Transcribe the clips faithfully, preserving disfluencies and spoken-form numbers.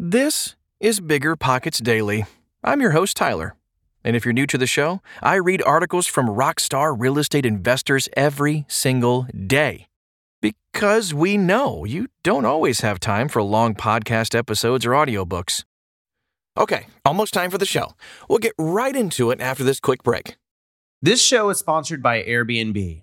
This is BiggerPockets Daily. I'm your host, Tyler. And if you're new to the show, I read articles from rockstar real estate investors every single day. Because we know you don't always have time for long podcast episodes or audiobooks. Okay, almost time for the show. We'll get right into it after this quick break. This show is sponsored by Airbnb.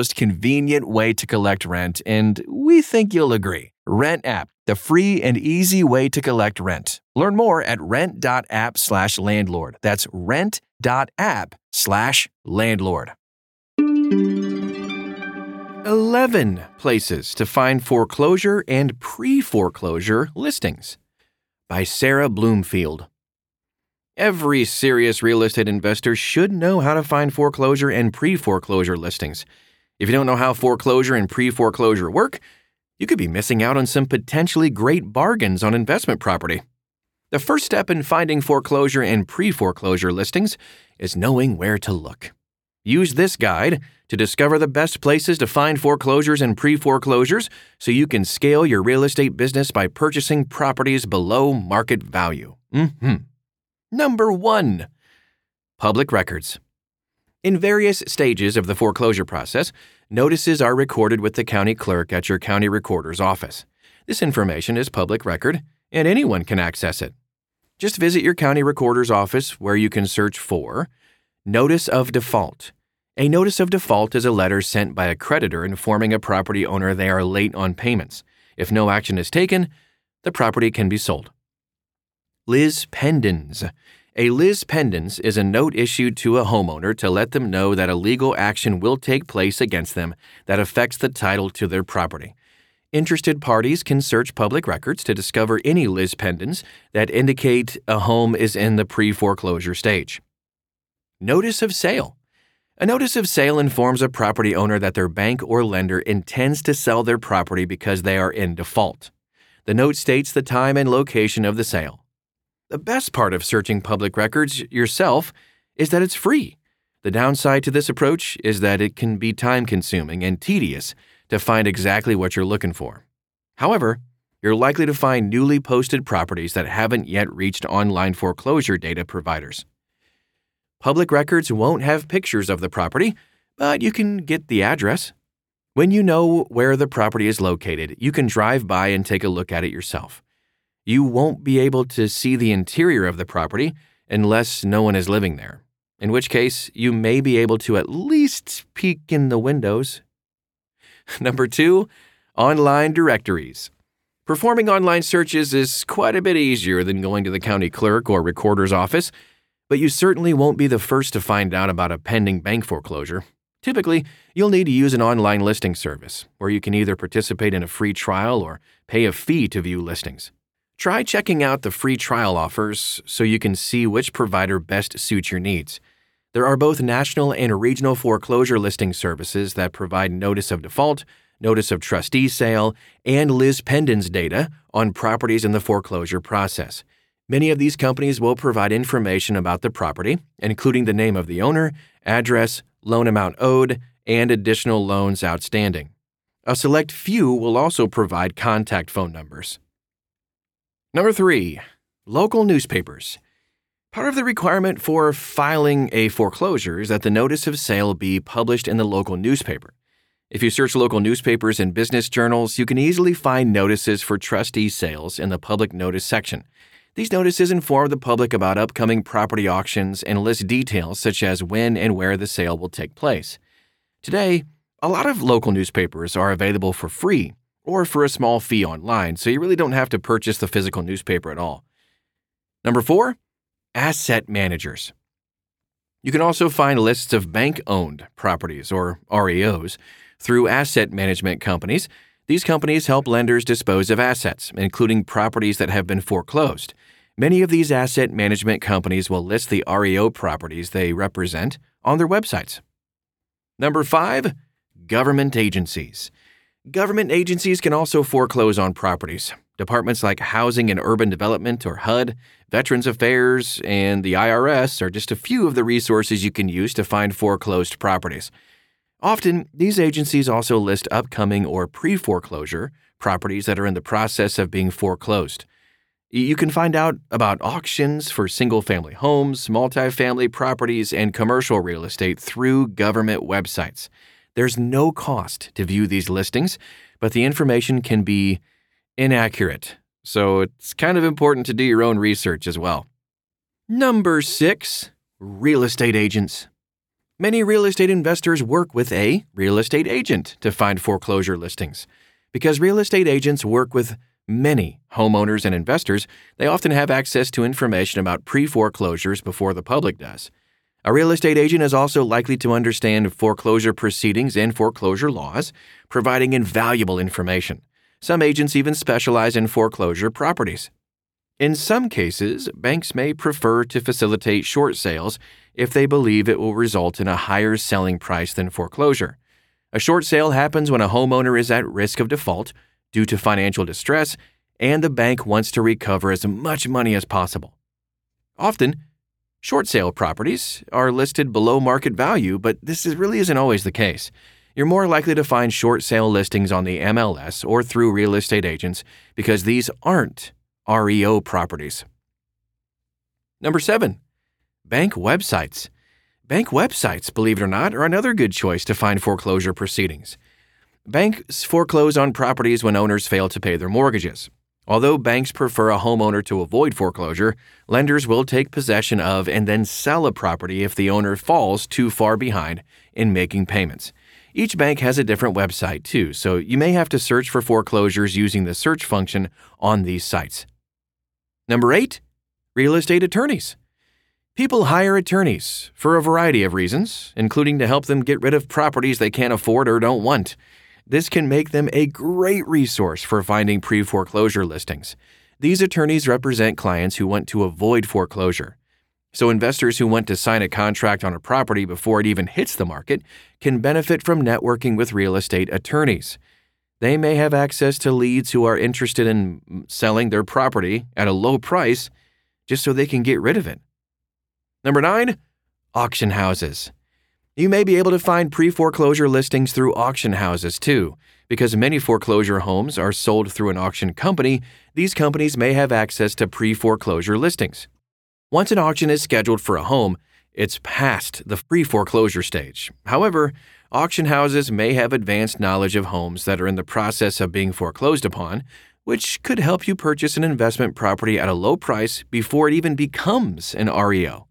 most convenient way to collect rent, and we think you'll agree. Rent app, the free and easy way to collect rent. Learn more at rent.app slash landlord. That's rent.app slash landlord. eleven places to find foreclosure and pre-foreclosure listings. By Sarah Bloomfield. Every serious real estate investor should know how to find foreclosure and pre-foreclosure listings. If you don't know how foreclosure and pre-foreclosure work, you could be missing out on some potentially great bargains on investment property. The first step in finding foreclosure and pre-foreclosure listings is knowing where to look. Use this guide to discover the best places to find foreclosures and pre-foreclosures so you can scale your real estate business by purchasing properties below market value. Mm-hmm. Number one, public records. In various stages of the foreclosure process, notices are recorded with the county clerk at your county recorder's office. This information is public record, and anyone can access it. Just visit your county recorder's office, where you can search for Notice of Default. A notice of default is a letter sent by a creditor informing a property owner they are late on payments. If no action is taken, the property can be sold. Lis Pendens. A lis pendens is a note issued to a homeowner to let them know that a legal action will take place against them that affects the title to their property. Interested parties can search public records to discover any lis pendens that indicate a home is in the pre-foreclosure stage. Notice of sale. A notice of sale informs a property owner that their bank or lender intends to sell their property because they are in default. The note states the time and location of the sale. The best part of searching public records yourself is that it's free. The downside to this approach is that it can be time-consuming and tedious to find exactly what you're looking for. However, you're likely to find newly posted properties that haven't yet reached online foreclosure data providers. Public records won't have pictures of the property, but you can get the address. When you know where the property is located, you can drive by and take a look at it yourself. You won't be able to see the interior of the property unless no one is living there, in which case you may be able to at least peek in the windows. Number two, online directories. Performing online searches is quite a bit easier than going to the county clerk or recorder's office, but you certainly won't be the first to find out about a pending bank foreclosure. Typically, you'll need to use an online listing service, where you can either participate in a free trial or pay a fee to view listings. Try checking out the free trial offers so you can see which provider best suits your needs. There are both national and regional foreclosure listing services that provide notice of default, notice of trustee sale, and lis pendens data on properties in the foreclosure process. Many of these companies will provide information about the property, including the name of the owner, address, loan amount owed, and additional loans outstanding. A select few will also provide contact phone numbers. Number three, local newspapers. Part of the requirement for filing a foreclosure is that the notice of sale be published in the local newspaper. If you search local newspapers and business journals, you can easily find notices for trustee sales in the public notice section. These notices inform the public about upcoming property auctions and list details such as when and where the sale will take place. Today, a lot of local newspapers are available for free or for a small fee online, so you really don't have to purchase the physical newspaper at all. Number four, asset managers. You can also find lists of bank-owned properties, or R E Os, through asset management companies. These companies help lenders dispose of assets, including properties that have been foreclosed. Many of these asset management companies will list the R E O properties they represent on their websites. Number five, government agencies. Government agencies can also foreclose on properties. Departments like Housing and Urban Development, or H U D, Veterans Affairs, and the I R S are just a few of the resources you can use to find foreclosed properties. Often, these agencies also list upcoming or pre-foreclosure properties that are in the process of being foreclosed. You can find out about auctions for single-family homes, multifamily properties, and commercial real estate through government websites. There's no cost to view these listings, but the information can be inaccurate, so it's kind of important to do your own research as well. Number six, real estate agents. Many real estate investors work with a real estate agent to find foreclosure listings. Because real estate agents work with many homeowners and investors, they often have access to information about pre-foreclosures before the public does. A real estate agent is also likely to understand foreclosure proceedings and foreclosure laws, providing invaluable information. Some agents even specialize in foreclosure properties. In some cases, banks may prefer to facilitate short sales if they believe it will result in a higher selling price than foreclosure. A short sale happens when a homeowner is at risk of default due to financial distress and the bank wants to recover as much money as possible. Often, short sale properties are listed below market value, but this is really isn't always the case. You're more likely to find short sale listings on the M L S or through real estate agents because these aren't R E O properties. Number seven, bank websites. Bank websites, believe it or not, are another good choice to find foreclosure proceedings. Banks foreclose on properties when owners fail to pay their mortgages. Although banks prefer a homeowner to avoid foreclosure, lenders will take possession of and then sell a property if the owner falls too far behind in making payments. Each bank has a different website, too, so you may have to search for foreclosures using the search function on these sites. Number eight, real estate attorneys. People hire attorneys for a variety of reasons, including to help them get rid of properties they can't afford or don't want. This can make them a great resource for finding pre-foreclosure listings. These attorneys represent clients who want to avoid foreclosure. So investors who want to sign a contract on a property before it even hits the market can benefit from networking with real estate attorneys. They may have access to leads who are interested in selling their property at a low price just so they can get rid of it. Number nine, auction houses. You may be able to find pre-foreclosure listings through auction houses, too. Because many foreclosure homes are sold through an auction company, these companies may have access to pre-foreclosure listings. Once an auction is scheduled for a home, it's past the pre-foreclosure stage. However, auction houses may have advanced knowledge of homes that are in the process of being foreclosed upon, which could help you purchase an investment property at a low price before it even becomes an R E O.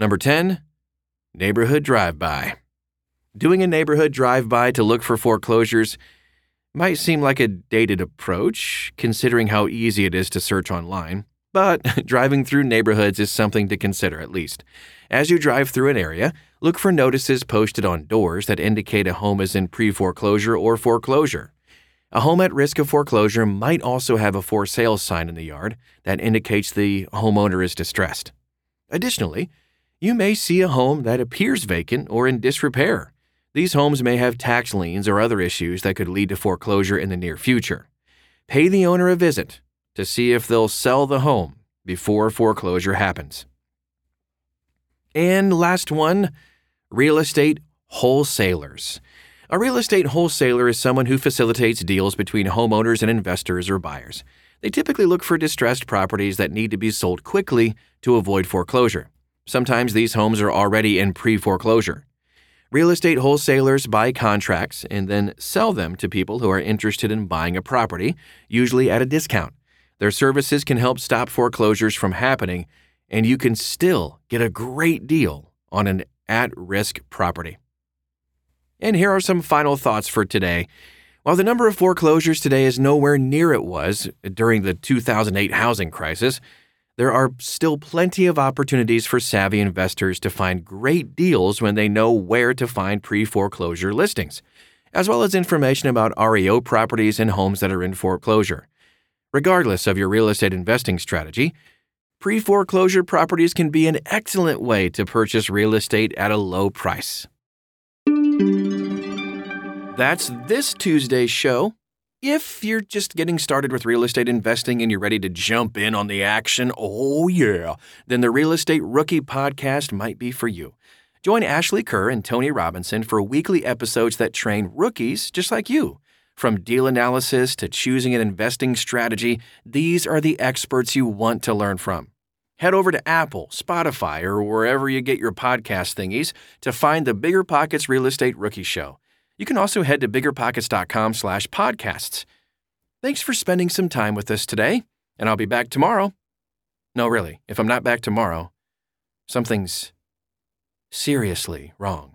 Number ten. Neighborhood drive-by. Doing a neighborhood drive-by to look for foreclosures might seem like a dated approach, considering how easy it is to search online, but driving through neighborhoods is something to consider at least. As you drive through an area, look for notices posted on doors that indicate a home is in pre-foreclosure or foreclosure. A home at risk of foreclosure might also have a for sale sign in the yard that indicates the homeowner is distressed. Additionally, you may see a home that appears vacant or in disrepair. These homes may have tax liens or other issues that could lead to foreclosure in the near future. Pay the owner a visit to see if they'll sell the home before foreclosure happens. And last one, real estate wholesalers. A real estate wholesaler is someone who facilitates deals between homeowners and investors or buyers. They typically look for distressed properties that need to be sold quickly to avoid foreclosure. Sometimes these homes are already in pre-foreclosure. Real estate wholesalers buy contracts and then sell them to people who are interested in buying a property, usually at a discount. Their services can help stop foreclosures from happening, and you can still get a great deal on an at-risk property. And here are some final thoughts for today. While the number of foreclosures today is nowhere near it was during the two thousand eight housing crisis, there are still plenty of opportunities for savvy investors to find great deals when they know where to find pre-foreclosure listings, as well as information about R E O properties and homes that are in foreclosure. Regardless of your real estate investing strategy, pre-foreclosure properties can be an excellent way to purchase real estate at a low price. That's this Tuesday's show. If you're just getting started with real estate investing and you're ready to jump in on the action, oh yeah, then the Real Estate Rookie Podcast might be for you. Join Ashley Kerr and Tony Robinson for weekly episodes that train rookies just like you. From deal analysis to choosing an investing strategy, these are the experts you want to learn from. Head over to Apple, Spotify, or wherever you get your podcast thingies to find the BiggerPockets Real Estate Rookie Show. You can also head to biggerpockets.com slash podcasts. Thanks for spending some time with us today, and I'll be back tomorrow. No, really, if I'm not back tomorrow, something's seriously wrong.